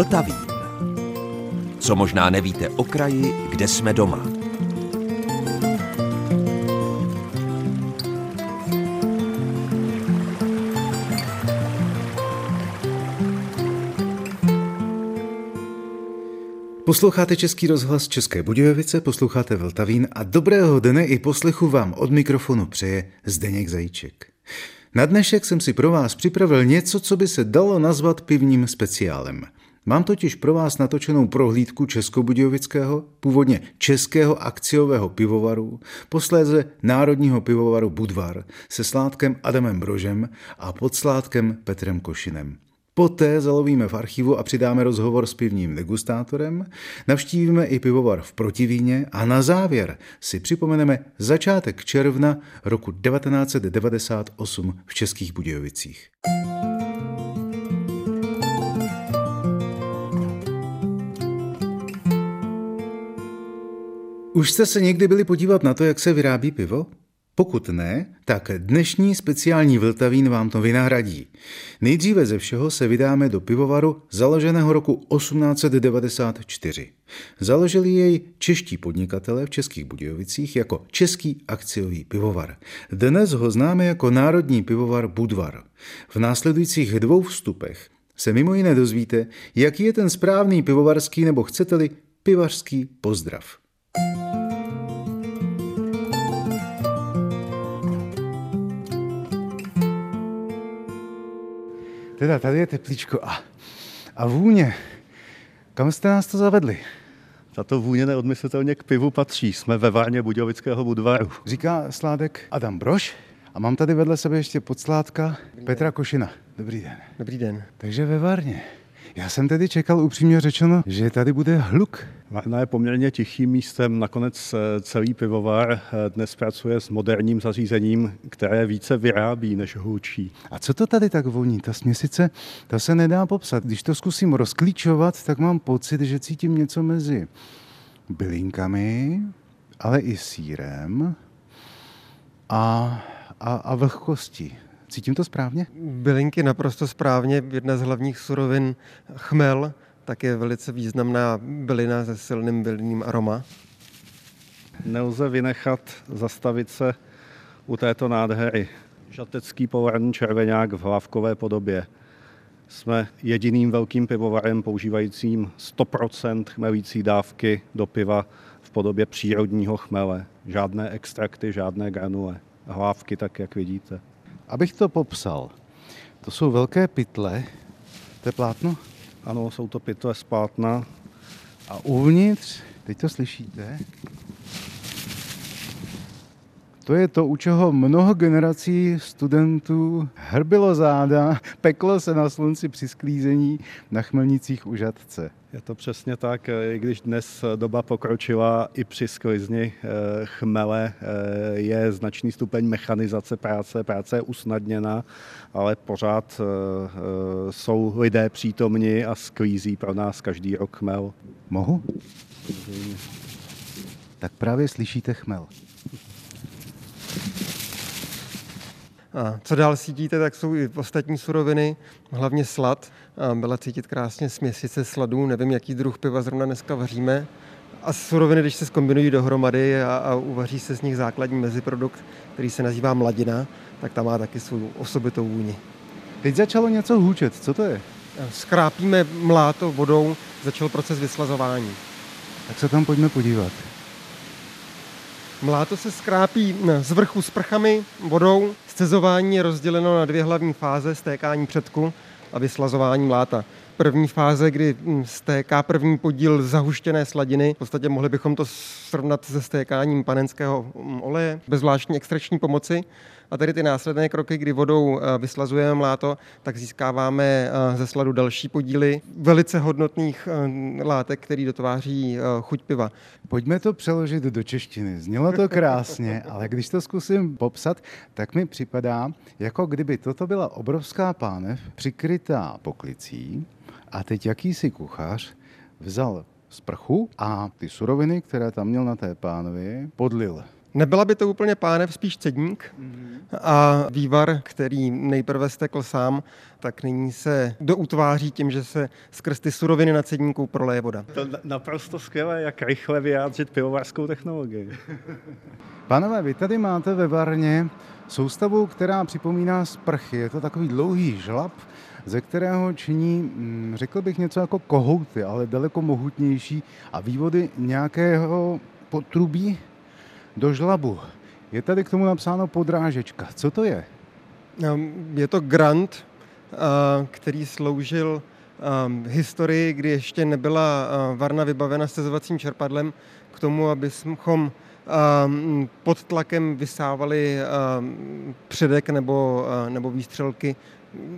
Vltavín. Co možná nevíte o kraji, kde jsme doma. Posloucháte Český rozhlas České Budějovice, posloucháte Vltavín a dobrého dne i poslechu vám od mikrofonu přeje Zdeněk Zajíček. Na dnešek jsem si pro vás připravil něco, co by se dalo nazvat pivním speciálem. Mám totiž pro vás natočenou prohlídku českobudějovického, původně Českého akciového pivovaru, posléze Národního pivovaru Budvar se sládkem Adamem Brožem a pod sládkem Petrem Košinem. Poté zalovíme v archivu a přidáme rozhovor s pivním degustátorem, navštívíme i pivovar v Protivíně a na závěr si připomeneme začátek června roku 1998 v Českých Budějovicích. Už jste se někdy byli podívat na to, jak se vyrábí pivo? Pokud ne, tak dnešní speciální Vltavín vám to vynahradí. Nejdříve ze všeho se vydáme do pivovaru založeného roku 1894. Založili jej čeští podnikatelé v Českých Budějovicích jako Český akciový pivovar. Dnes ho známe jako Národní pivovar Budvar. V následujících dvou vstupech se mimo jiné dozvíte, jaký je ten správný pivovarský nebo chcete-li pivařský pozdrav. Teda tady je teplíčko a vůně. Kam jste nás to zavedli? Tato vůně neodmyslitelně k pivu patří. Jsme ve várně budějovického Budvaru. Říká sládek Adam Brož a mám tady vedle sebe ještě podsládka Petra Košina. Dobrý den. Dobrý den. Takže ve várně. Já jsem tedy čekal, upřímně řečeno, že tady bude hluk. Várna je poměrně tichým místem. Nakonec celý pivovar dnes pracuje s moderním zařízením, které více vyrábí než hlučí. A co to tady tak voní? Ta směsice, ta se nedá popsat. Když to zkusím rozklíčovat, tak mám pocit, že cítím něco mezi bylinkami, ale i sýrem a vlhkostí. Cítím to správně? Bylinky naprosto správně. Jedna z hlavních surovin chmel, tak je velice významná bylina se silným bylinným aroma. Nelze vynechat zastavit se u této nádhery. Žatecký polární červeňák v hlávkové podobě. Jsme jediným velkým pivovarem používajícím 100% chmelící dávky do piva v podobě přírodního chmele. Žádné extrakty, žádné granule. Hlávky tak, jak vidíte. Abych to popsal, to jsou velké pytle, to je plátno? Ano, jsou to pytle z plátna. A uvnitř, teď to slyšíte, to je to, u čeho mnoho generací studentů hrbilo záda, peklo se na slunci při sklízení na chmelnicích u Žatce. Je to přesně tak, i když dnes doba pokročila, i při sklizni chmele je značný stupeň mechanizace práce je usnadněna, ale pořád jsou lidé přítomni a sklízí pro nás každý rok chmel. Mohu? Tak právě slyšíte chmel. A co dál cítíte, tak jsou i ostatní suroviny, hlavně slad. Byla cítit krásně směsice sladů, nevím, jaký druh piva zrovna dneska vaříme. A suroviny, když se zkombinují dohromady a uvaří se z nich základní meziprodukt, který se nazývá mladina, tak ta má taky svou osobitou vůni. Teď začalo něco hůčet, co to je? Skrápíme mláto vodou, začal proces vyslazování. Tak se tam pojďme podívat. Mláto se skrápí z vrchu s prchami, vodou. Scezování je rozděleno na dvě hlavní fáze, stékání předku a vyslazování mláta. První fáze, kdy stéká první podíl zahuštěné sladiny, v podstatě mohli bychom to srovnat se stékáním panenského oleje, bez zvláštní extrakční pomoci. A tady ty následné kroky, kdy vodou vyslazujeme mláto, tak získáváme ze sladu další podíly velice hodnotných látek, který dotváří chuť piva. Pojďme to přeložit do češtiny. Znělo to krásně, ale když to zkusím popsat, tak mi připadá, jako kdyby toto byla obrovská pánev přikrytá poklicí a teď jakýsi kuchař vzal z prchu a ty suroviny, které tam měl na té pánvi, podlil. Nebyla by to úplně pánev, spíš cedník, A vývar, který nejprve stekl sám, tak nyní se doutváří tím, že se skrz ty suroviny na cedníku proleje voda. To naprosto skvělé, jak rychle vyjádřit pivovarskou technologii. Pánové, vy tady máte ve varně soustavu, která připomíná sprchy. Je to takový dlouhý žlab, ze kterého činí, řekl bych, něco jako kohouty, ale daleko mohutnější a vývody nějakého potrubí do žlabu. Je tady k tomu napsáno podrážečka. Co to je? Je to grant, který sloužil historii, kdy ještě nebyla varna vybavena sezovacím čerpadlem k tomu, abychom pod tlakem vysávali předek nebo výstřelky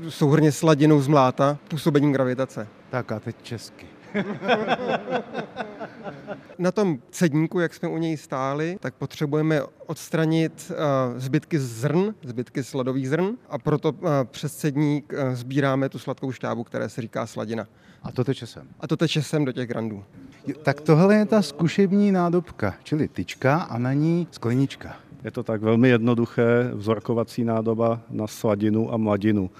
souhrnně s ladinou z mláta působením gravitace. Tak a teď česky. Na tom cedníku, jak jsme u něj stáli, tak potřebujeme odstranit zbytky zrn, zbytky sladových zrn a proto přes cedník sbíráme tu sladkou šťávu, které se říká sladina. A to teče sem. A to teče sem do těch grandů. Tak tohle je ta zkušební nádobka, čili tyčka a na ní sklenička. Je to tak velmi jednoduché, vzorkovací nádoba na sladinu a mladinu.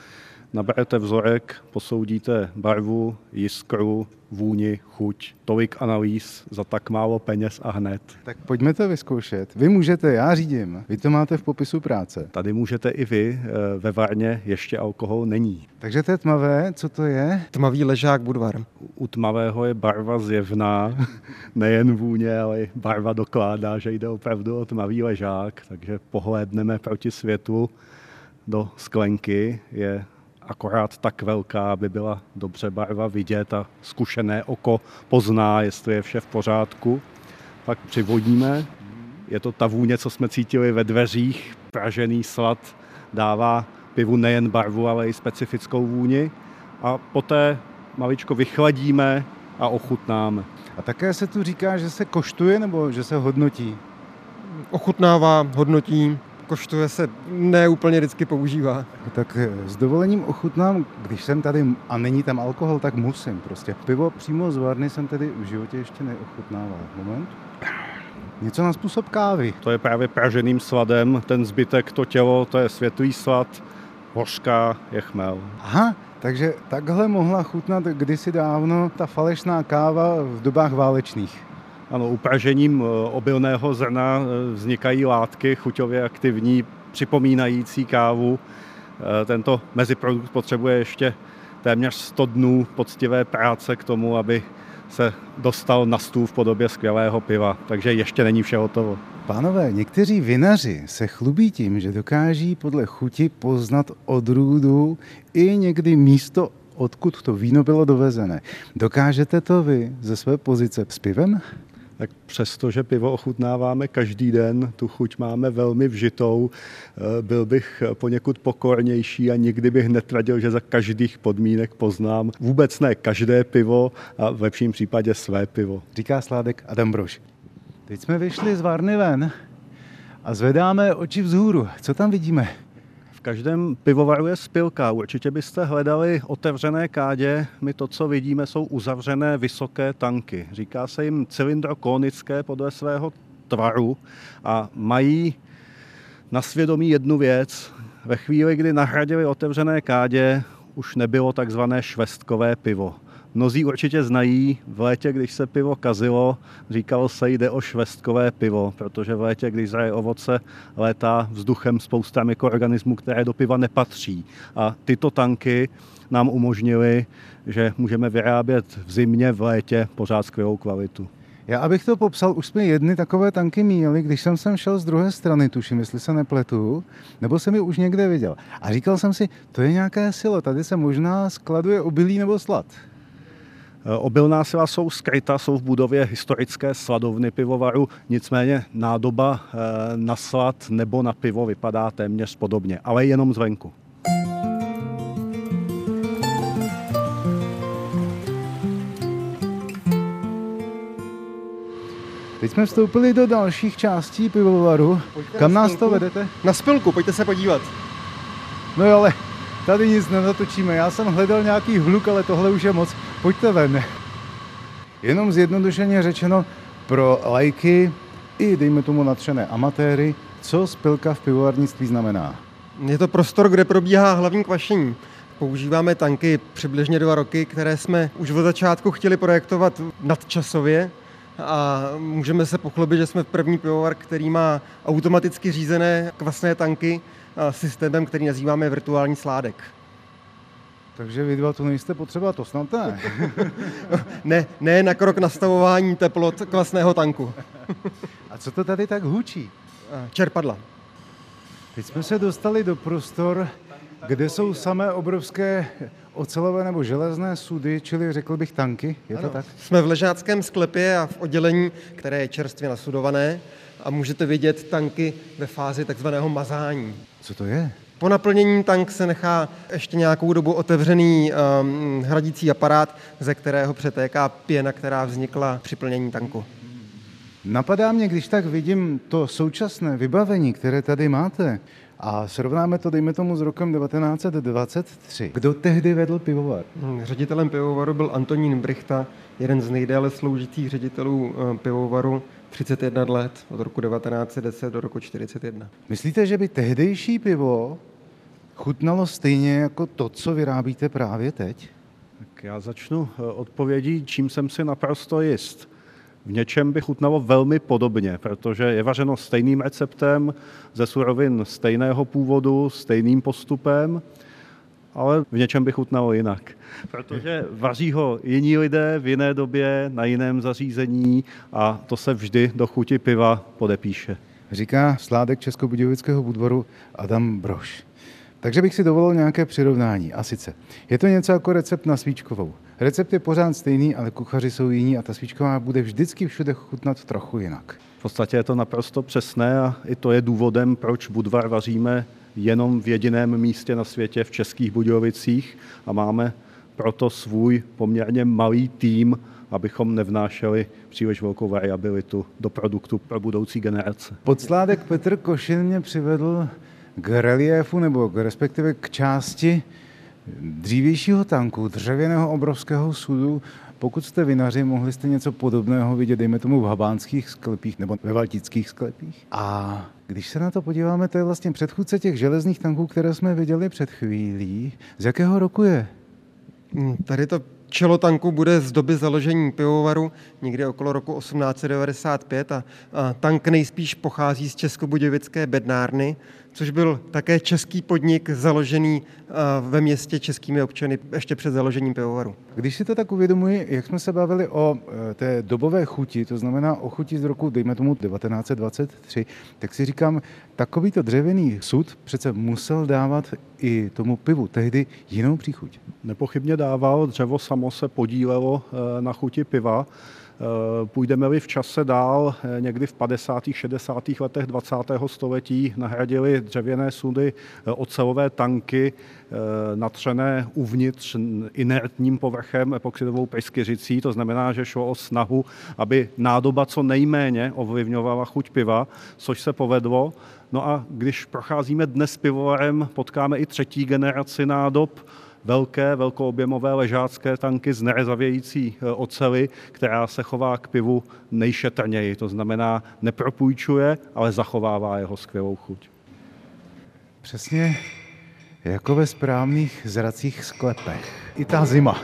Naberete vzorek, posoudíte barvu, jiskru, vůni, chuť. Tolik analýz za tak málo peněz a hned. Tak pojďme to vyzkoušet. Vy můžete, já řídím. Vy to máte v popisu práce. Tady můžete i vy. Ve varně ještě alkohol není. Takže to je tmavé. Co to je? Tmavý ležák Budvar. U tmavého je barva zjevná. Nejen vůně, ale barva dokládá, že jde opravdu o tmavý ležák. Takže pohlédneme proti světlu do sklenky. Je akorát tak velká, aby byla dobře barva vidět a zkušené oko pozná, jestli je vše v pořádku. Pak přivodíme. Je to ta vůně, co jsme cítili ve dveřích. Pražený slad dává pivu nejen barvu, ale i specifickou vůni. A poté maličko vychladíme a ochutnáme. A také se tu říká, že se koštuje nebo že se hodnotí? Ochutnává, hodnotí. Koštuje se neúplně vždycky používá. Tak s dovolením ochutnám, když jsem tady a není tam alkohol, tak musím prostě. Pivo přímo z varny jsem tady v životě ještě neochutnával. Moment. Něco na způsob kávy. To je právě praženým sladem, ten zbytek, to tělo, to je světlý slad, hořka je chmel. Aha, takže takhle mohla chutnat kdysi dávno ta falešná káva v dobách válečných. Ano, upražením obilného zrna vznikají látky chuťově aktivní, připomínající kávu. Tento meziprodukt potřebuje ještě téměř 100 dnů poctivé práce k tomu, aby se dostal na stůl v podobě skvělého piva. Takže ještě není vše hotovo. Pánové, někteří vinaři se chlubí tím, že dokáží podle chuti poznat odrůdu i někdy místo, odkud to víno bylo dovezené. Dokážete to vy ze své pozice s pivem? Tak přestože pivo ochutnáváme každý den, tu chuť máme velmi vžitou, byl bych poněkud pokornější a nikdy bych netvrdil, že za každých podmínek poznám vůbec ne každé pivo a v lepším případě své pivo. Říká sládek Adam Brož. Teď jsme vyšli z varny ven a zvedáme oči vzhůru. Co tam vidíme? V každém pivovaru je spilka, určitě byste hledali otevřené kádě, my to, co vidíme, jsou uzavřené vysoké tanky. Říká se jim cylindrokonické podle svého tvaru a mají na svědomí jednu věc. Ve chvíli, kdy nahradili otevřené kádě, už nebylo takzvané švestkové pivo. Mnozí určitě znají, v létě, když se pivo kazilo, říkalo se, jde o švestkové pivo, protože v létě, když zraje ovoce, létá vzduchem spousta mikroorganismů, které do piva nepatří. A tyto tanky nám umožnily, že můžeme vyrábět v zimě, v létě pořád skvělou kvalitu. Já, abych to popsal, už jsme jedny takové tanky míjeli, když jsem sem šel z druhé strany, tuším, jestli se nepletu, nebo jsem ji už někde viděl. A říkal jsem si, to je nějaké silo, tady se možná skladuje obilí nebo slad. Obilná sila jsou skryta, jsou v budově historické sladovny pivovaru, nicméně nádoba na slad nebo na pivo vypadá téměř podobně, ale jenom zvenku. Teď jsme vstoupili do dalších částí pivovaru. Kam nás to vedete? Na spilku, pojďte se podívat. No jo, ale tady nic nezatočíme, já jsem hledal nějaký hluk, ale tohle už je moc. Pojďte ven. Jenom zjednodušeně řečeno pro laiky i, dejme tomu, nadšené amatéry, Co spilka v pivovarnictví znamená? Je to prostor, kde probíhá hlavní kvašení. Používáme tanky přibližně 2 roky, které jsme už od začátku chtěli projektovat nadčasově a můžeme se pochlubit, že jsme první pivovar, který má automaticky řízené kvasné tanky s systémem, který nazýváme virtuální sládek. Takže vy dva to nejste potřeba, to snad ne. Ne na krok nastavování teplot kvasného tanku. A co to tady tak hučí? Čerpadla. Teď jsme se dostali do prostor, kde jsou samé obrovské ocelové nebo železné sudy, čili řekl bych tanky, je to tak? Jsme v ležáckém sklepě a v oddělení, které je čerstvě nasudované a můžete vidět tanky ve fázi takzvaného mazání. Co to je? Po naplnění tank se nechá ještě nějakou dobu otevřený hradící aparát, ze kterého přetéká pěna, která vznikla při plnění tanku. Napadá mě, když tak vidím to současné vybavení, které tady máte, a srovnáme to, dejme tomu, s rokem 1923. Kdo tehdy vedl pivovar? Ředitelem pivovaru byl Antonín Brychta, jeden z nejdéle sloužících ředitelů pivovaru, 31 let, od roku 1910 do roku 1941. Myslíte, že by tehdejší pivo chutnalo stejně jako to, co vyrábíte právě teď? Tak já začnu odpovědí, čím jsem si naprosto jist. V něčem by chutnalo velmi podobně, protože je vařeno stejným receptem, ze surovin stejného původu, stejným postupem, ale v něčem by chutnalo jinak. Protože vaří ho jiní lidé v jiné době, na jiném zařízení a to se vždy do chuti piva podepíše. Říká sládek Českobudějovického Budvaru Adam Brož. Takže bych si dovolil nějaké přirovnání. A sice, je to něco jako recept na svíčkovou. Recept je pořád stejný, ale kuchaři jsou jiní a ta svíčková bude vždycky všude chutnat trochu jinak. V podstatě je to naprosto přesné a i to je důvodem, proč Budvar vaříme jenom v jediném místě na světě, v Českých Budějovicích, a máme proto svůj poměrně malý tým, abychom nevnášeli příliš velkou variabilitu do produktu pro budoucí generace. Podsládek Petr Košin mě přivedl k reliéfu, nebo respektive k části dřívějšího tanku, dřevěného obrovského sudu. Pokud jste vinaři, mohli jste něco podobného vidět, dejme tomu, v habánských sklepích nebo ve valtických sklepích. A když se na to podíváme, to je vlastně předchůdce těch železných tanků, které jsme viděli před chvílí. Z jakého roku je? Tady to čelo tanku bude z doby založení pivovaru, někde okolo roku 1895, a tank nejspíš pochází z Českobudějovické bednárny, což byl také český podnik založený ve městě českými občany ještě před založením pivovaru. Když si to tak uvědomuji, jak jsme se bavili o té dobové chuti, to znamená o chuti z roku, dejme tomu, 1923, tak si říkám, takovýto dřevěný sud přece musel dávat i tomu pivu tehdy jinou příchuť. Nepochybně dával, dřevo samo se podílelo na chuti piva. Půjdeme-li v čase dál, někdy v 50. 60. letech 20. století nahradili dřevěné sudy ocelové tanky natřené uvnitř inertním povrchem epoxidovou pryskyřicí. To znamená, že šlo o snahu, aby nádoba co nejméně ovlivňovala chuť piva, což se povedlo. No a když procházíme dnes pivovarem, potkáme i 3. generaci nádob, velkoobjemové ležácké tanky z nerezavějící oceli, která se chová k pivu nejšetrněji. To znamená, nepropůjčuje, ale zachovává jeho skvělou chuť. Přesně jako ve správných zracích sklepech. I ta zima.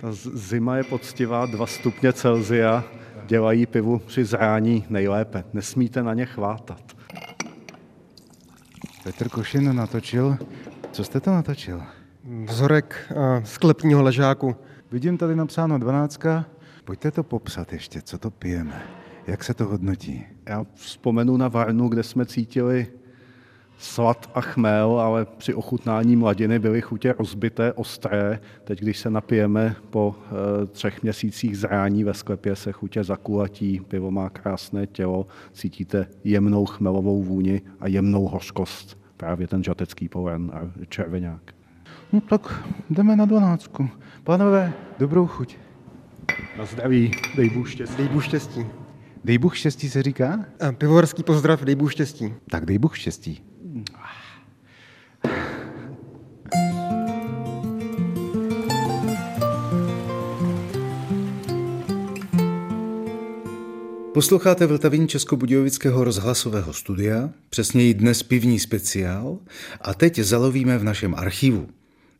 Ta zima je poctivá, 2 stupně Celsia dělají pivu při zrání nejlépe. Nesmíte na ně chvátat. Petr Košin natočil. Co jste to natočil? Vzorek sklepního ležáku. Vidím tady napsáno 12. Pojďte to popsat ještě, co to pijeme. Jak se to hodnotí? Já vzpomenu na varnu, kde jsme cítili slad a chmel, ale při ochutnání mladiny byly chutě rozbité, ostré. Teď, když se napijeme po 3 měsících zrání ve sklepě, se chutě zakulatí, pivo má krásné tělo, cítíte jemnou chmelovou vůni a jemnou hořkost. Právě ten žatecký polen a červeňák. No tak jdeme na 12. Pánové, dobrou chuť. Na zdraví, dej Bůh štěstí. Dej Bůh štěstí. Dej Bůh štěstí se říká? Pivovarský pozdrav, dej Bůh štěstí. Tak dej Bůh štěstí. Posloucháte Vltavín Českobudějovického rozhlasového studia, přesněji dnes pivní speciál, a teď zalovíme v našem archivu.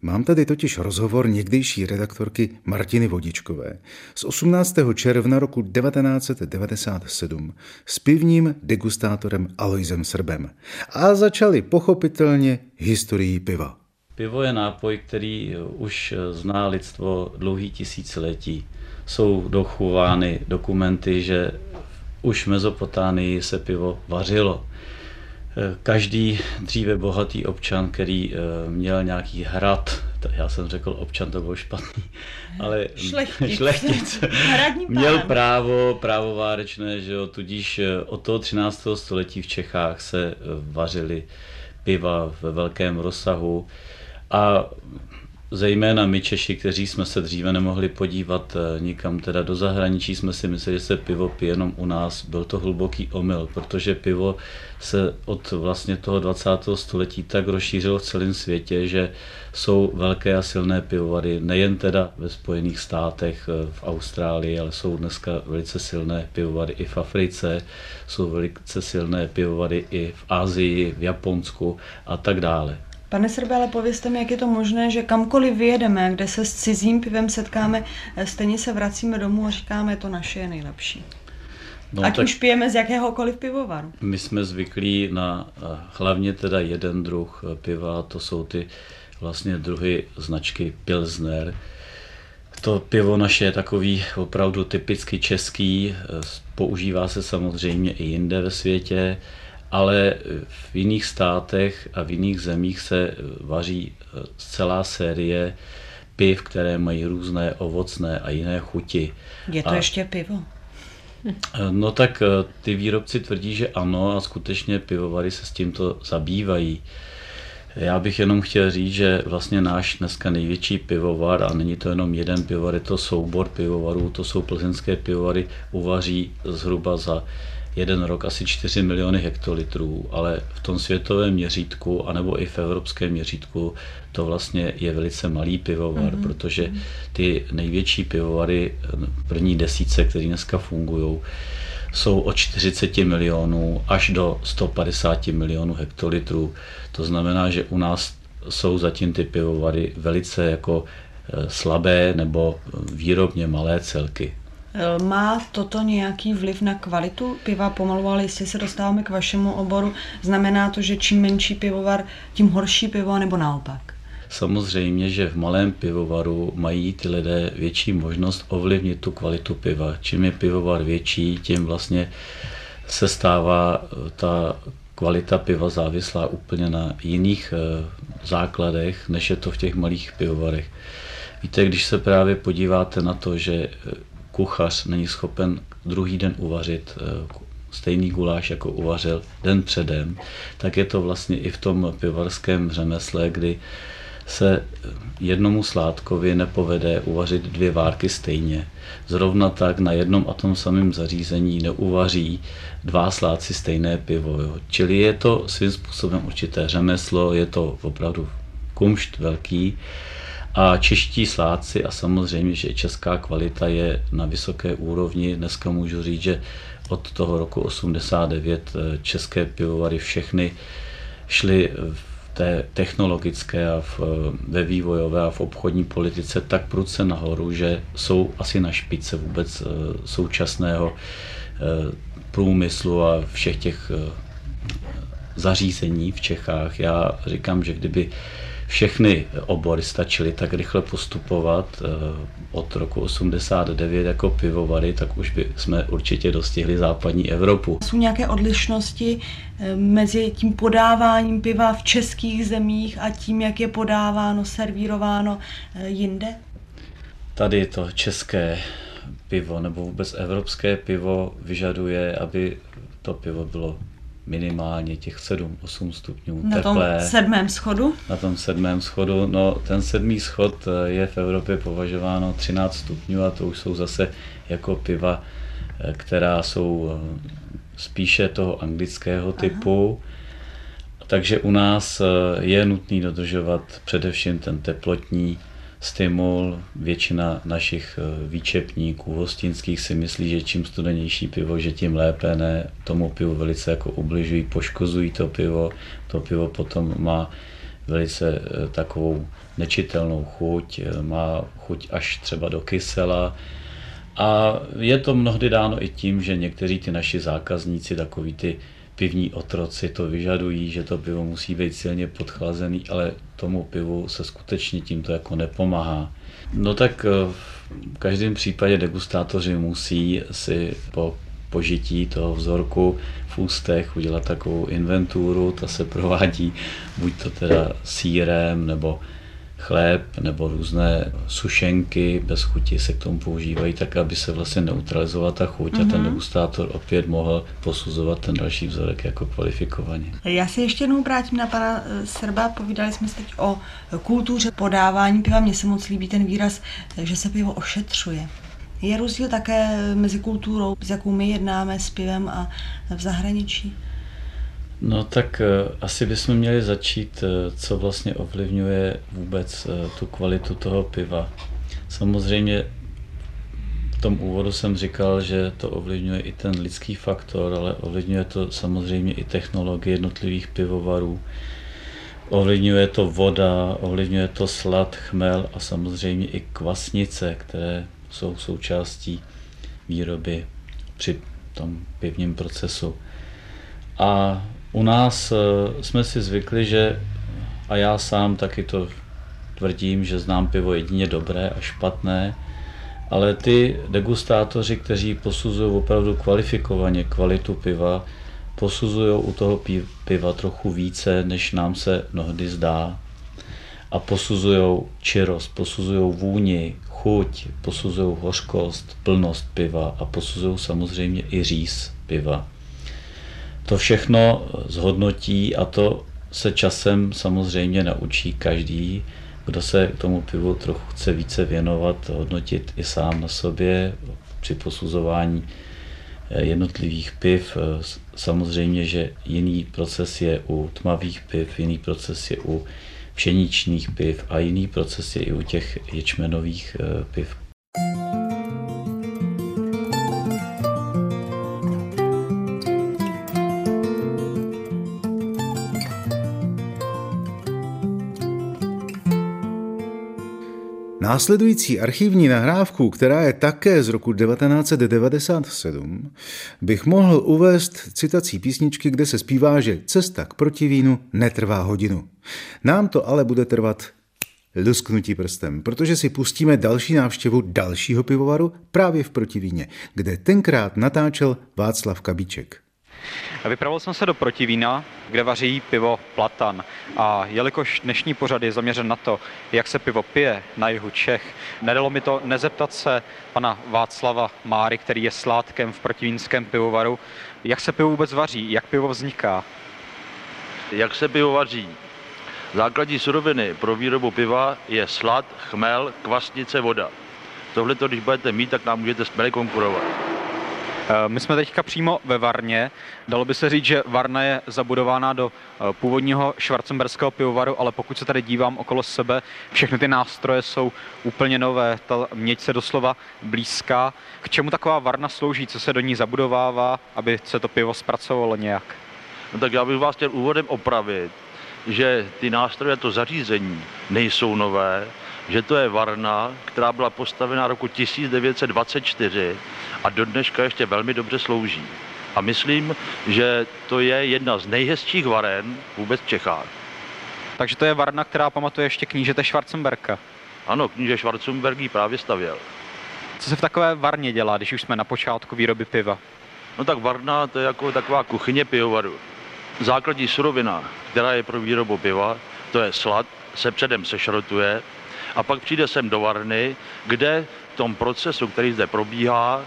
Mám tady totiž rozhovor někdejší redaktorky Martiny Vodičkové z 18. června roku 1997 s pivním degustátorem Aloisem Srbem. A začali pochopitelně historií piva. Pivo je nápoj, který už zná lidstvo dlouhý tisíciletí. Jsou dochovány dokumenty, že už v Mezopotánii se pivo vařilo. Každý dříve bohatý občan, který měl nějaký hrad, já jsem řekl občan, to bylo špatný, ale šlechtic, měl právo várečné, že jo, tudíž od toho 13. století v Čechách se vařily piva ve velkém rozsahu a zejména my Češi, kteří jsme se dříve nemohli podívat nikam, teda do zahraničí, jsme si mysleli, že se pivo pije jenom u nás. Byl to hluboký omyl, protože pivo se od vlastně toho 20. století tak rozšířilo v celém světě, že jsou velké a silné pivovary, nejen teda ve Spojených státech, v Austrálii, ale jsou dneska velice silné pivovary i v Africe, jsou velice silné pivovary i v Asii, v Japonsku a tak dále. Pane Srbe, ale povězte mi, jak je to možné, že kamkoliv vyjedeme, kde se s cizím pivem setkáme, stejně se vracíme domů a říkáme, to naše je nejlepší. No, ať už pijeme z jakéhokoliv pivovaru. My jsme zvyklí na hlavně teda jeden druh piva, to jsou ty vlastně druhy značky Pilsner. To pivo naše je takový opravdu typicky český, používá se samozřejmě i jinde ve světě, ale v jiných státech a v jiných zemích se vaří celá série piv, které mají různé ovocné a jiné chuti. Je to ještě pivo? No tak ty výrobci tvrdí, že ano, a skutečně pivovary se s tímto zabývají. Já bych jenom chtěl říct, že vlastně náš dneska největší pivovar, a není to jenom jeden pivovar, je to soubor pivovarů, to jsou plzeňské pivovary, uvaří zhruba za jeden rok asi 4 miliony hektolitrů, ale v tom světovém měřítku, anebo i v evropském měřítku, to vlastně je velice malý pivovar, protože ty největší pivovary, první desítce, které dneska fungují, jsou od 40 milionů až do 150 milionů hektolitrů. To znamená, že u nás jsou zatím ty pivovary velice jako slabé nebo výrobně malé celky. Má toto nějaký vliv na kvalitu piva? Pomalu, ale jestli se dostáváme k vašemu oboru, znamená to, že čím menší pivovar, tím horší pivo, nebo naopak? Samozřejmě, že v malém pivovaru mají ty lidé větší možnost ovlivnit tu kvalitu piva. Čím je pivovar větší, tím vlastně se stává ta kvalita piva závislá úplně na jiných základech, než je to v těch malých pivovarech. Víte, když se právě podíváte na to, že kuchař není schopen druhý den uvařit stejný guláš, jako uvařil den předem, tak je to vlastně i v tom pivovarském řemesle, kdy se jednomu sládkovi nepovede uvařit 2 várky stejně. Zrovna tak na jednom a tom samém zařízení neuvaří 2 sládci stejné pivo. Jo. Čili je to svým způsobem určité řemeslo, je to opravdu kumšt velký. A čeští sládci a samozřejmě, že česká kvalita je na vysoké úrovni. Dneska můžu říct, že od toho roku 89 české pivovary všechny šly v té technologické a ve vývojové a v obchodní politice tak prudce nahoru, že jsou asi na špičce vůbec současného průmyslu a všech těch zařízení v Čechách. Já říkám, že kdyby všechny obory stačily tak rychle postupovat od roku 89 jako pivovary, tak už jsme určitě dostihli západní Evropu. Jsou nějaké odlišnosti mezi tím podáváním piva v českých zemích a tím, jak je podáváno, servírováno jinde? Tady to české pivo nebo vůbec evropské pivo vyžaduje, aby to pivo bylo minimálně těch 7-8 stupňů teplé. Na tom sedmém schodu. No, ten 7. schod je v Evropě považováno 13 stupňů a to už jsou zase jako piva, která jsou spíše toho anglického typu. Aha. Takže u nás je nutný dodržovat především ten teplotní stimul. Většina našich výčepníků hostinských si myslí, že čím studenější pivo, že tím lépe, ne. Tomu pivu velice jako ubližují, poškozují to pivo. To pivo potom má velice takovou nečitelnou chuť, má chuť až třeba do kysela. A je to mnohdy dáno i tím, že někteří ty naši zákazníci, takový ty pivní otroci, to vyžadují, že to pivo musí být silně podchlazený, ale tomu pivu se skutečně tímto jako nepomáhá. No tak v každém případě degustátoři musí si po požití toho vzorku v ústech udělat takovou inventuru, ta se provádí buď to teda sýrem, nebo chléb, nebo různé sušenky, bez chuti se k tomu používají tak, aby se vlastně neutralizovala ta chuť a ten degustátor opět mohl posuzovat ten další vzorek jako kvalifikovaně. Já se ještě jednou vrátím na pana Srba, povídali jsme se teď o kultuře podávání piva, mně se moc líbí ten výraz, že se pivo ošetřuje. Je rozdíl také mezi kulturou, s jakou my jednáme s pivem a v zahraničí? No tak asi bychom měli začít, co vlastně ovlivňuje vůbec tu kvalitu toho piva. Samozřejmě v tom úvodu jsem říkal, že to ovlivňuje i ten lidský faktor, ale ovlivňuje to samozřejmě i technologie jednotlivých pivovarů. Ovlivňuje to voda, ovlivňuje to slad, chmel a samozřejmě i kvasnice, které jsou součástí výroby při tom pivním procesu. A u nás jsme si zvykli, že, a já sám taky to tvrdím, že znám pivo jedině dobré a špatné, ale ty degustátoři, kteří posuzují opravdu kvalifikovaně kvalitu piva, posuzují u toho piva trochu více, než nám se mnohdy zdá. A posuzují čirost, posuzují vůni, chuť, posuzují hořkost, plnost piva a posuzují samozřejmě i říz piva. To všechno zhodnotí a to se časem samozřejmě naučí každý, kdo se k tomu pivu trochu chce více věnovat, hodnotit i sám na sobě při posuzování jednotlivých piv. Samozřejmě, že jiný proces je u tmavých piv, jiný proces je u pšeničných piv a jiný proces je i u těch ječmenových piv. Následující archivní nahrávku, která je také z roku 1997, bych mohl uvést citací písničky, kde se zpívá, že cesta k Protivínu netrvá hodinu. Nám to ale bude trvat lusknutí prstem, protože si pustíme další návštěvu dalšího pivovaru právě v Protivíně, kde tenkrát natáčel Václav Kabíček. Vypravil jsem se do Protivína, kde vaří pivo Platan. A jelikož dnešní pořad je zaměřen na to, jak se pivo pije na jihu Čech, nedalo mi to nezeptat se pana Václava Máry, který je sládkem v protivínském pivovaru, jak se pivo vůbec vaří, jak pivo vzniká. Jak se pivo vaří? Základní suroviny pro výrobu piva je slad, chmel, kvasnice, voda. Tohle to, když budete mít, tak nám můžete směle konkurovat. My jsme teďka přímo ve varně. Dalo by se říct, že varna je zabudována do původního schwarzenberského pivovaru, ale pokud se tady dívám okolo sebe, všechny ty nástroje jsou úplně nové. Ta měď se doslova blízká. K čemu taková varna slouží? Co se do ní zabudovává, aby se to pivo zpracovalo nějak? No tak já bych vás chtěl úvodem opravit, že ty nástroje, to zařízení nejsou nové, že to je varna, která byla postavena roku 1924 a do dneška ještě velmi dobře slouží. A myslím, že to je jedna z nejhezčích varen vůbec v Čechách. Takže to je varna, která pamatuje ještě knížete Schwarzenberga. Ano, kníže Schwarzenberg ji právě stavěl. Co se v takové varně dělá, když už jsme na počátku výroby piva? No tak varna, to je jako taková kuchyně pivovaru. Základní surovina, která je pro výrobu piva, to je slad, se předem sešrotuje, a pak přijde sem do varny, kde v tom procesu, který zde probíhá,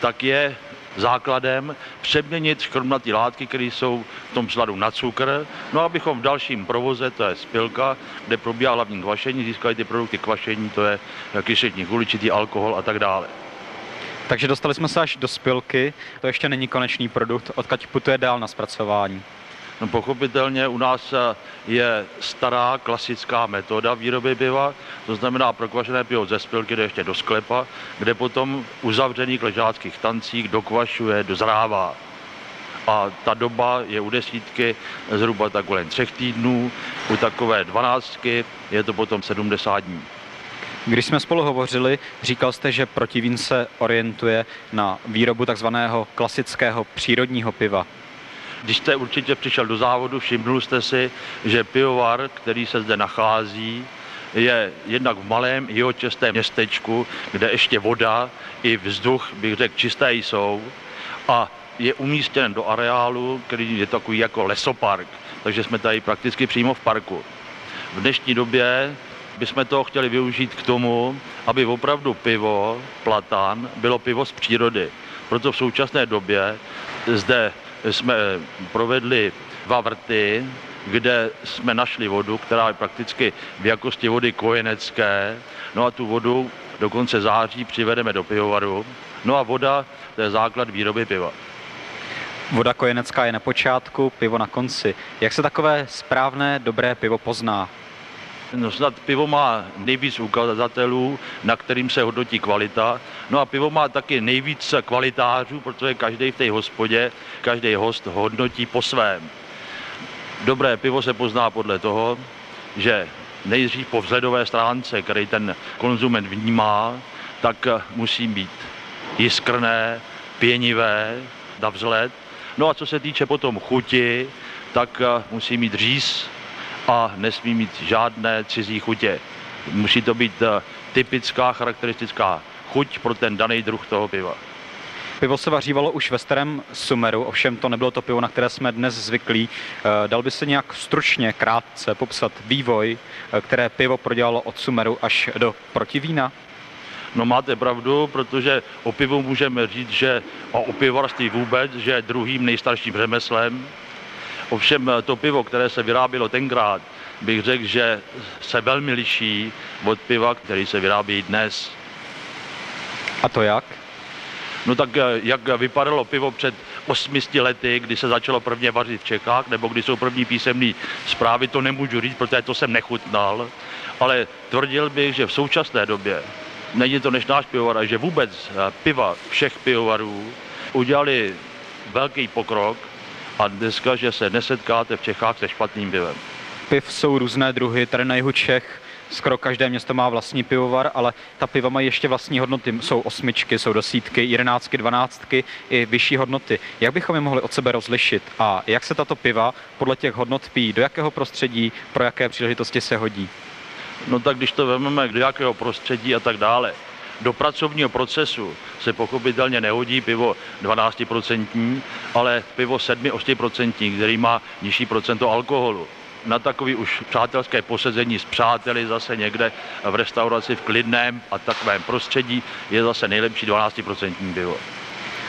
tak je základem přeměnit škrumnaté látky, které jsou v tom sladu, na cukr. No a abychom v dalším provoze, to je spilka, kde probíhá hlavní kvašení, získají ty produkty kvašení, to je kysličník uhličitý, alkohol a tak dále. Takže dostali jsme se až do spilky, to ještě není konečný produkt, odkud putuje dál na zpracování. No, pochopitelně u nás je stará klasická metoda výroby piva, to znamená prokvašené pivo ze spilky jde ještě do sklepa, kde potom uzavřený k ležáckých tancích dokvašuje, dozrává. A ta doba je u desítky zhruba tak kolem 3 týdnů, u takové 12 je to potom 70 dní. Když jsme spolu hovořili, říkal jste, že Protivín se orientuje na výrobu takzvaného klasického přírodního piva. Když jste určitě přišel do závodu, všimnul jste si, že pivovar, který se zde nachází, je jednak v malém jihočeském městečku, kde ještě voda i vzduch, bych řekl, čisté jsou, a je umístěn do areálu, který je takový jako lesopark, takže jsme tady prakticky přímo v parku. V dnešní době bychom toho chtěli využít k tomu, aby opravdu pivo Platan bylo pivo z přírody. Proto v současné době zde jsme provedli 2 vrty, kde jsme našli vodu, která je prakticky v jakosti vody kojenecké. No a tu vodu do konce září přivedeme do pivovaru. No a voda, to je základ výroby piva. Voda kojenecká je na počátku, pivo na konci. Jak se takové správné, dobré pivo pozná? No, snad pivo má nejvíc ukazatelů, na kterým se hodnotí kvalita. No a pivo má taky nejvíc kvalitářů, protože každý v té hospodě, každý host hodnotí po svém. Dobré pivo se pozná podle toho, že nejdřív po vzhledové stránce, který ten konzument vnímá, tak musí být jiskrné, pěnivé na vzhled. No a co se týče potom chuti, tak musí mít říz a nesmí mít žádné cizí chutě. Musí to být typická, charakteristická chuť pro ten daný druh toho piva. Pivo se vařívalo už ve starém Sumeru, ovšem to nebylo to pivo, na které jsme dnes zvyklí. Dal by se nějak stručně, krátce popsat vývoj, které pivo prodělalo od Sumeru až do Protivína? No, máte pravdu, protože o pivu můžeme říct, že o pivovarství vůbec, že je druhým nejstarším řemeslem. Ovšem to pivo, které se vyrábělo tenkrát, bych řekl, že se velmi liší od piva, který se vyrábí dnes. A to jak? No tak jak vypadalo pivo před 800 lety, kdy se začalo prvně vařit v Čechách, nebo kdy jsou první písemné zprávy, to nemůžu říct, protože to jsem nechutnal, ale tvrdil bych, že v současné době není to než náš pivovar, a že vůbec piva všech pivovarů udělali velký pokrok a dneska, že se nesetkáte v Čechách se špatným pivem. Piv jsou různé druhy, tady na jihu Čech skoro každé město má vlastní pivovar, ale ta piva mají ještě vlastní hodnoty. Jsou 8, jsou 10, 11, 12 i vyšší hodnoty. Jak bychom je mohli od sebe rozlišit a jak se tato piva podle těch hodnot pijí? Do jakého prostředí, pro jaké příležitosti se hodí? No tak když to vezmeme do jakého prostředí a tak dále. Do pracovního procesu se pochopitelně nehodí pivo 12%, ale pivo 7-8%, který má nižší procento alkoholu. Na takový už přátelské posezení s přáteli zase někde v restauraci v klidném a takovém prostředí je zase nejlepší 12% pivo.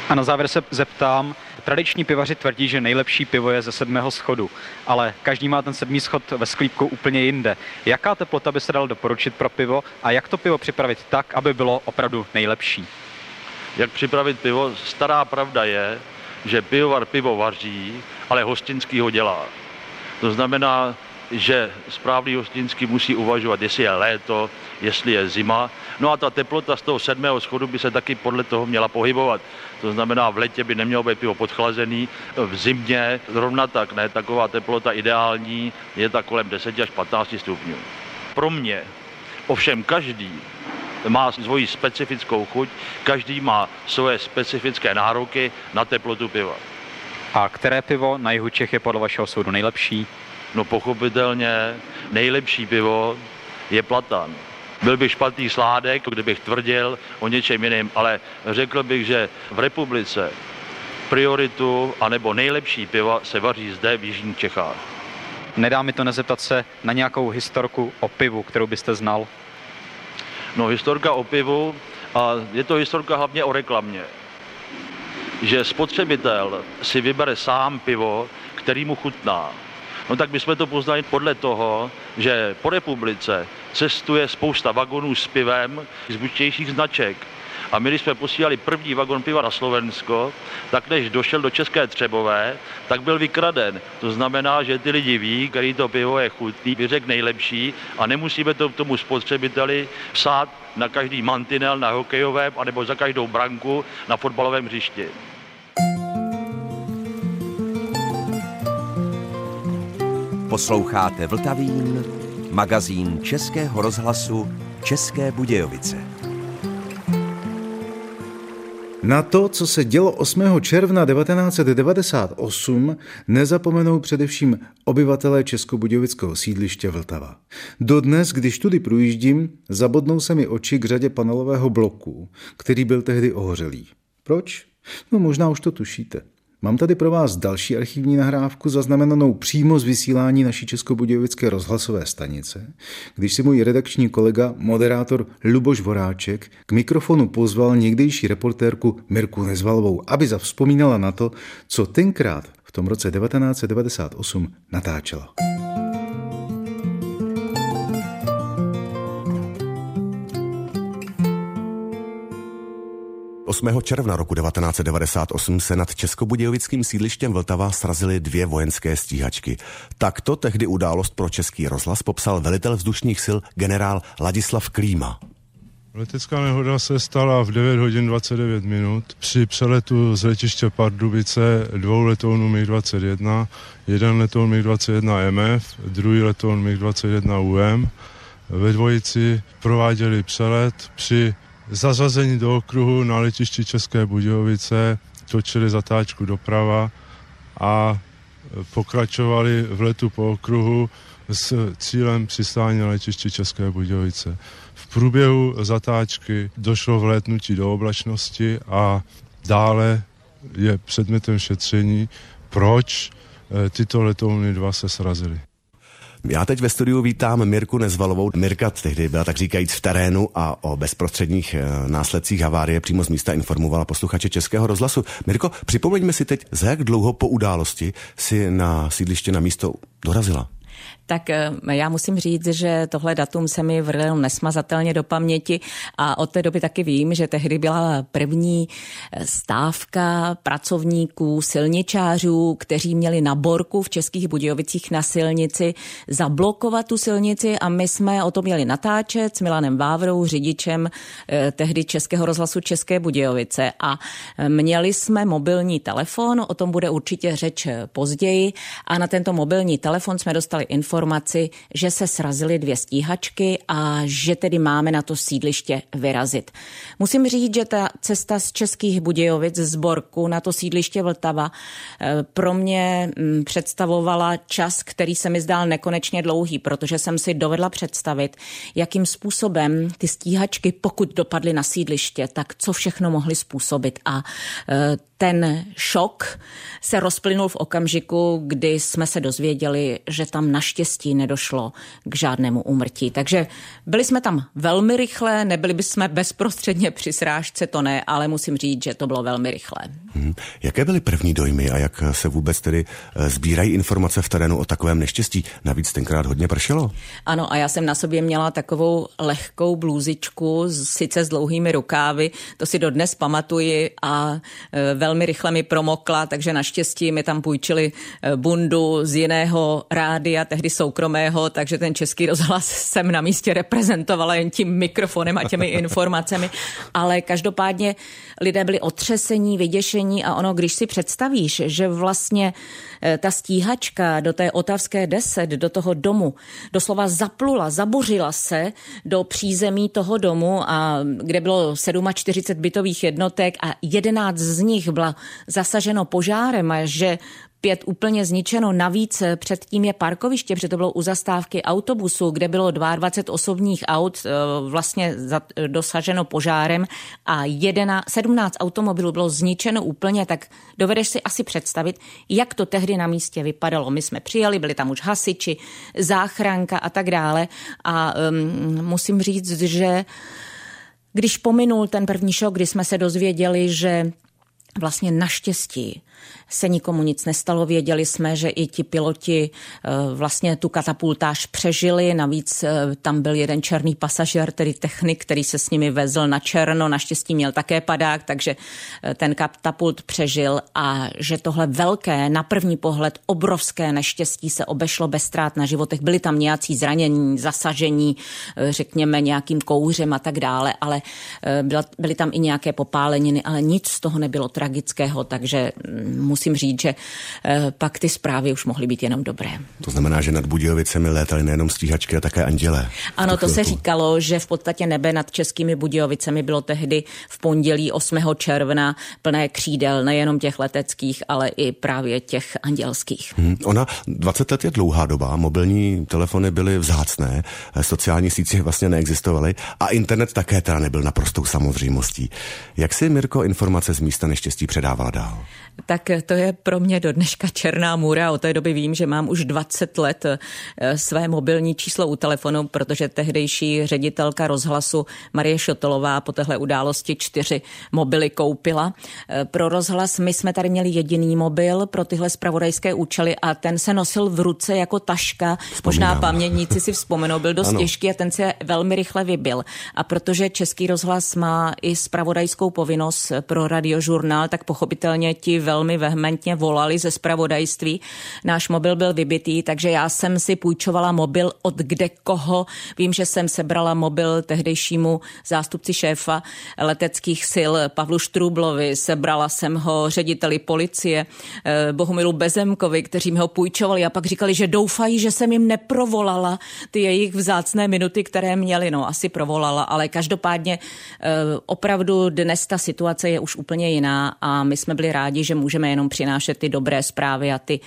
A na závěr se zeptám, tradiční pivaři tvrdí, že nejlepší pivo je ze 7. schodu, ale každý má ten 7. schod ve sklípku úplně jinde. Jaká teplota by se dala doporučit pro pivo a jak to pivo připravit tak, aby bylo opravdu nejlepší? Jak připravit pivo? Stará pravda je, že pivovar pivo vaří, ale hostinský ho dělá. To znamená, že správný hostinský musí uvažovat, jestli je léto, jestli je zima. No a ta teplota z toho 7. schodu by se taky podle toho měla pohybovat. To znamená, v letě by nemělo být pivo podchlazený, v zimě zrovna tak ne. Taková teplota ideální je tak kolem 10 až 15 stupňů. Pro mě ovšem každý má svoji specifickou chuť, každý má svoje specifické nároky na teplotu piva. A které pivo na jihu Čech je podle vašeho soudu nejlepší? No pochopitelně nejlepší pivo je Platan. Byl bych špatný sládek, kdybych tvrdil o něčem jiném, ale řekl bych, že v republice prioritu anebo nejlepší piva se vaří zde v jižních Čechách. Nedá mi to nezeptat se na nějakou historku o pivu, kterou byste znal? No historka o pivu, a je to historka hlavně o reklamě. Že spotřebitel si vybere sám pivo, který mu chutná. No tak bychom to poznali podle toho, že po republice cestuje spousta vagonů s pivem z bučtějších značek. A my, když jsme posílali první vagon piva na Slovensko, tak než došel do České Třebové, tak byl vykraden. To znamená, že ty lidi ví, který to pivo je chutný, vyřek nejlepší a nemusíme to tomu spotřebiteli psát na každý mantinel, na hokejovém, anebo za každou branku na fotbalovém hřišti. Posloucháte Vltavín, magazín Českého rozhlasu České Budějovice. Na to, co se dělo 8. června 1998, nezapomenou především obyvatelé českobudějovického sídliště Vltava. Dodnes, když tudy projíždím, zabodnou se mi oči k řadě panelového bloku, který byl tehdy ohořelý. Proč? No možná už to tušíte. Mám tady pro vás další archivní nahrávku zaznamenanou přímo z vysílání naší českobudějovické rozhlasové stanice, když si můj redakční kolega, moderátor Luboš Voráček, k mikrofonu pozval někdejší reportérku Mirku Nezvalovou, aby zavzpomínala na to, co tenkrát v tom roce 1998 natáčela. Od 8. června roku 1998 se nad českobudějovickým sídlištěm Vltava srazily dvě vojenské stíhačky. Takto tehdy událost pro Český rozhlas popsal velitel vzdušních sil generál Ladislav Klíma. Letecká nehoda se stala v 9 hodin 29 minut při přeletu z letiště Pardubice dvou letounů MiG-21, jeden letoun MiG-21 MF, druhý letoun MiG-21 UM. Ve dvojici prováděli přelet při zařazení do okruhu na letišti České Budějovice, točili zatáčku doprava a pokračovali v letu po okruhu s cílem přistání na letišti České Budějovice. V průběhu zatáčky došlo vlétnutí do oblačnosti a dále je předmětem šetření, proč tyto letouny dva se srazily. Já teď ve studiu vítám Mirku Nezvalovou. Mirka tehdy byla tak říkajíc v terénu a o bezprostředních následcích havárie přímo z místa informovala posluchače Českého rozhlasu. Mirko, připomeňme si teď, za jak dlouho po události si na sídliště na místo dorazila? Tak já musím říct, že tohle datum se mi vrlo nesmazatelně do paměti a od té doby taky vím, že tehdy byla první stávka pracovníků, silničářů, kteří měli na borku v Českých Budějovicích na silnici zablokovat tu silnici a my jsme o tom měli natáčet s Milanem Vávrou, řidičem tehdy Českého rozhlasu České Budějovice a měli jsme mobilní telefon, o tom bude určitě řeč později a na tento mobilní telefon jsme dostali informaci, že se srazily dvě stíhačky a že tedy máme na to sídliště vyrazit. Musím říct, že ta cesta z Českých Budějovic z borku na to sídliště Vltava pro mě představovala čas, který se mi zdál nekonečně dlouhý, protože jsem si dovedla představit, jakým způsobem ty stíhačky, pokud dopadly na sídliště, tak co všechno mohly způsobit a ten šok se rozplynul v okamžiku, kdy jsme se dozvěděli, že tam naštěstí nedošlo k žádnému úmrtí. Takže byli jsme tam velmi rychle, nebyli bychom bezprostředně při srážce, to ne, ale musím říct, že to bylo velmi rychle. Jaké byly první dojmy a jak se vůbec tedy sbírají informace v terénu o takovém neštěstí? Navíc tenkrát hodně pršelo. Ano, a já jsem na sobě měla takovou lehkou blůzičku, sice s dlouhými rukávy, to si dodnes pamatuji a velmi rychle mi promokla, takže naštěstí mi tam půjčili bundu z jiného rádia, tehdy soukromého, takže ten Český rozhlas jsem na místě reprezentovala jen tím mikrofonem a těmi informacemi, ale každopádně lidé byli otřesení, vyděšení a ono, když si představíš, že vlastně ta stíhačka do té Otavské 10, do toho domu, doslova zaplula, zabořila se do přízemí toho domu, a kde bylo 47 bytových jednotek a 11 z nich byla zasaženo požárem a že 5 úplně zničeno. Navíc předtím je parkoviště, protože to bylo u zastávky autobusu, kde bylo 22 osobních aut vlastně dosaženo požárem a 17 automobilů bylo zničeno úplně, tak dovedeš si asi představit, jak to tehdy na místě vypadalo. My jsme přijeli, byli tam už hasiči, záchranka a tak dále a musím říct, že když pominul ten první šok, kdy jsme se dozvěděli, že vlastně naštěstí se nikomu nic nestalo. Věděli jsme, že i ti piloti vlastně tu katapultáž přežili. Navíc tam byl jeden černý pasažér, tedy technik, který se s nimi vezl na černo. Naštěstí měl také padák, takže ten katapult přežil. A že tohle velké, na první pohled obrovské neštěstí se obešlo bez ztrát na životech. Byli tam nějací zranění, zasažení, řekněme, nějakým kouřem a tak dále, ale byly tam i nějaké popáleniny, ale nic z toho nebylo tragického, takže musím říct, že pak ty zprávy už mohly být jenom dobré. To znamená, že nad Budějovicemi létaly nejenom stíhačky, a také anděle. Ano, to se říkalo, že v podstatě nebe nad Českými Budějovicemi bylo tehdy v pondělí 8. června plné křídel, nejenom těch leteckých, ale i právě těch andělských. Ona 20 let je dlouhá doba, mobilní telefony byly vzácné, sociální sítě vlastně neexistovaly a internet také teda nebyl naprostou samozřejmostí. Jak si, Mirko, informace z místa neštěstí předává dál? Tak to je pro mě do dneška černá můra. Od té doby vím, že mám už 20 let své mobilní číslo u telefonu, protože tehdejší ředitelka rozhlasu Marie Šotelová po téhle události 4 mobily koupila. Pro rozhlas my jsme tady měli jediný mobil pro tyhle zpravodajské účely a ten se nosil v ruce jako taška. Vzpomínám. Možná pamětníci si vzpomenou, byl dost těžký a ten se velmi rychle vybil. A protože Český rozhlas má i zpravodajskou povinnost pro Radiožurnál, tak pochopitelně ti velmi vehementně volali ze zpravodajství. Náš mobil byl vybitý, takže já jsem si půjčovala mobil od kde koho. Vím, že jsem sebrala mobil tehdejšímu zástupci šéfa leteckých sil Pavlu Štrůblovi, sebrala jsem ho řediteli policie Bohumilu Bezemkovi, kteří mi ho půjčovali a pak říkali, že doufají, že jsem jim neprovolala ty jejich vzácné minuty, které měli. No, asi provolala, ale každopádně opravdu dnes ta situace je už úplně jiná a my jsme byli rádi, že můžeme jenom přinášet ty dobré zprávy a ty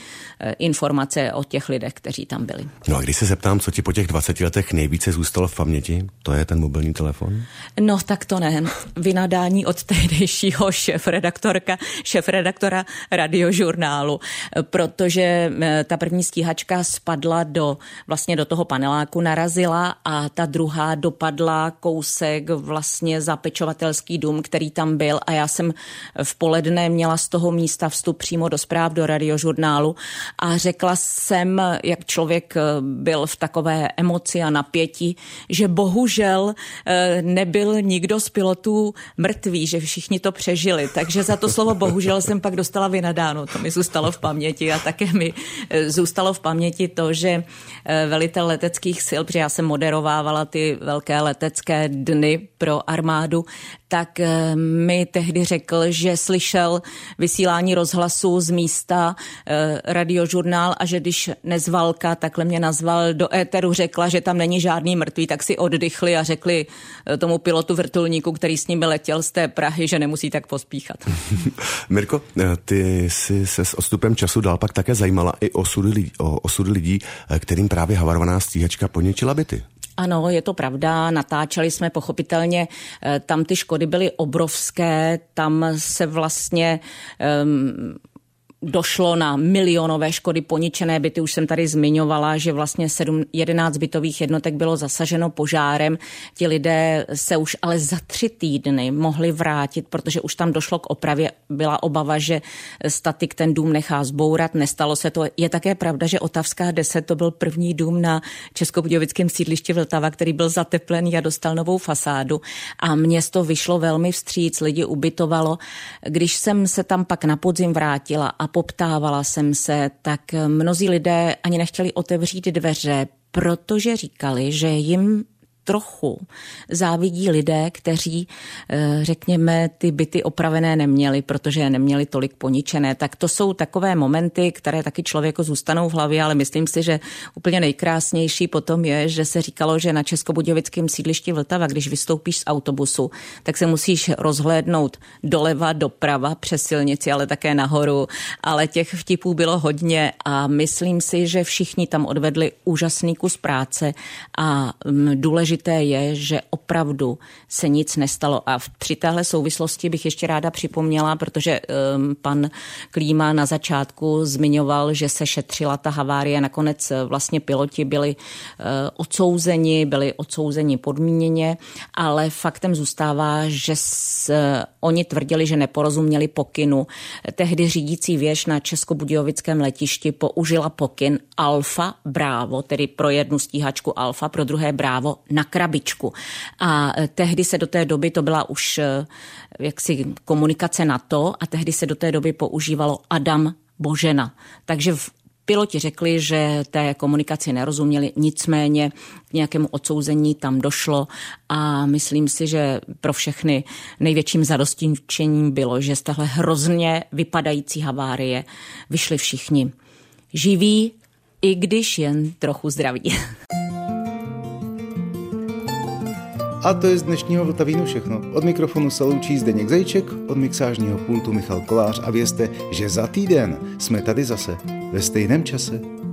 informace o těch lidech, kteří tam byli. No a když se zeptám, co ti po těch 20 letech nejvíce zůstalo v paměti, to je ten mobilní telefon? No tak to ne. Vynadání od tehdejšího šéfredaktora Radiožurnálu, protože ta první stíhačka spadla vlastně do toho paneláku, narazila a ta druhá dopadla kousek vlastně za pečovatelský dům, který tam byl a já jsem v poledne měla z toho místa vstup přímo do zpráv do Radiožurnálu a řekla jsem, jak člověk byl v takové emoci a napětí, že bohužel nebyl nikdo z pilotů mrtvý, že všichni to přežili, takže za to slovo bohužel jsem pak dostala vynadáno, to mi zůstalo v paměti a také mi zůstalo v paměti to, že velitel leteckých sil, protože já jsem moderovávala ty velké letecké dny pro armádu, tak mi tehdy řekl, že slyšel vysílání rozhlasu z místa Radiožurnál a že když Nezvalka, takhle mě nazval, do éteru řekla, že tam není žádný mrtvý, tak si oddychli a řekli tomu pilotu vrtulníku, který s ním letěl z té Prahy, že nemusí tak pospíchat. Mirko, ty jsi se s odstupem času dál pak také zajímala i osudy lidí, kterým právě havarovaná stíhačka poničila byty. Ano, je to pravda, natáčeli jsme pochopitelně, tam ty škody byly obrovské, tam se vlastně došlo na milionové škody, poničené byty, už jsem tady zmiňovala, že vlastně 11 bytových jednotek bylo zasaženo požárem. Ti lidé se už ale za 3 týdny mohli vrátit, protože už tam došlo k opravě. Byla obava, že statik ten dům nechá zbourat, nestalo se to. Je také pravda, že Otavská 10 to byl první dům na českobudějovickém sídlišti Vltava, který byl zateplený a dostal novou fasádu. A město vyšlo velmi vstříc, lidi ubytovalo. Když jsem se tam pak na podzim vrátila a poptávala jsem se, tak mnozí lidé ani nechtěli otevřít dveře, protože říkali, že jim trochu závidí lidé, kteří, řekněme, ty byty opravené neměli, protože je neměli tolik poničené. Tak to jsou takové momenty, které taky člověku zůstanou v hlavě, ale myslím si, že úplně nejkrásnější potom je, že se říkalo, že na českobudějovickém sídlišti Vltava, když vystoupíš z autobusu, tak se musíš rozhlédnout doleva, doprava, přes silnici, ale také nahoru. Ale těch vtipů bylo hodně a myslím si, že všichni tam odvedli úžasný kus práce a důležitý důležité je, že opravdu se nic nestalo. A při téhle souvislosti bych ještě ráda připomněla, protože pan Klíma na začátku zmiňoval, že se šetřila ta havárie. Nakonec vlastně piloti byli odsouzeni, podmíněně, ale faktem zůstává, že oni tvrdili, že neporozuměli pokynu. Tehdy řídící věž na českobudějovickém letišti použila pokyn Alfa Bravo, tedy pro jednu stíhačku Alfa, pro druhé Bravo na krabičku. A tehdy se do té doby, to byla už jaksi komunikace NATO, a tehdy se do té doby používalo Adam Božena. Takže piloti řekli, že té komunikaci nerozuměli, nicméně k nějakému odsouzení tam došlo a myslím si, že pro všechny největším zadostiučiněním bylo, že z téhle hrozně vypadající havárie vyšli všichni živí, i když jen trochu zdraví. A to je z dnešního Vltavínu všechno. Od mikrofonu se loučí Zdeněk Zajíček, od mixážního pultu Michal Kolář a vězte, že za týden jsme tady zase ve stejném čase.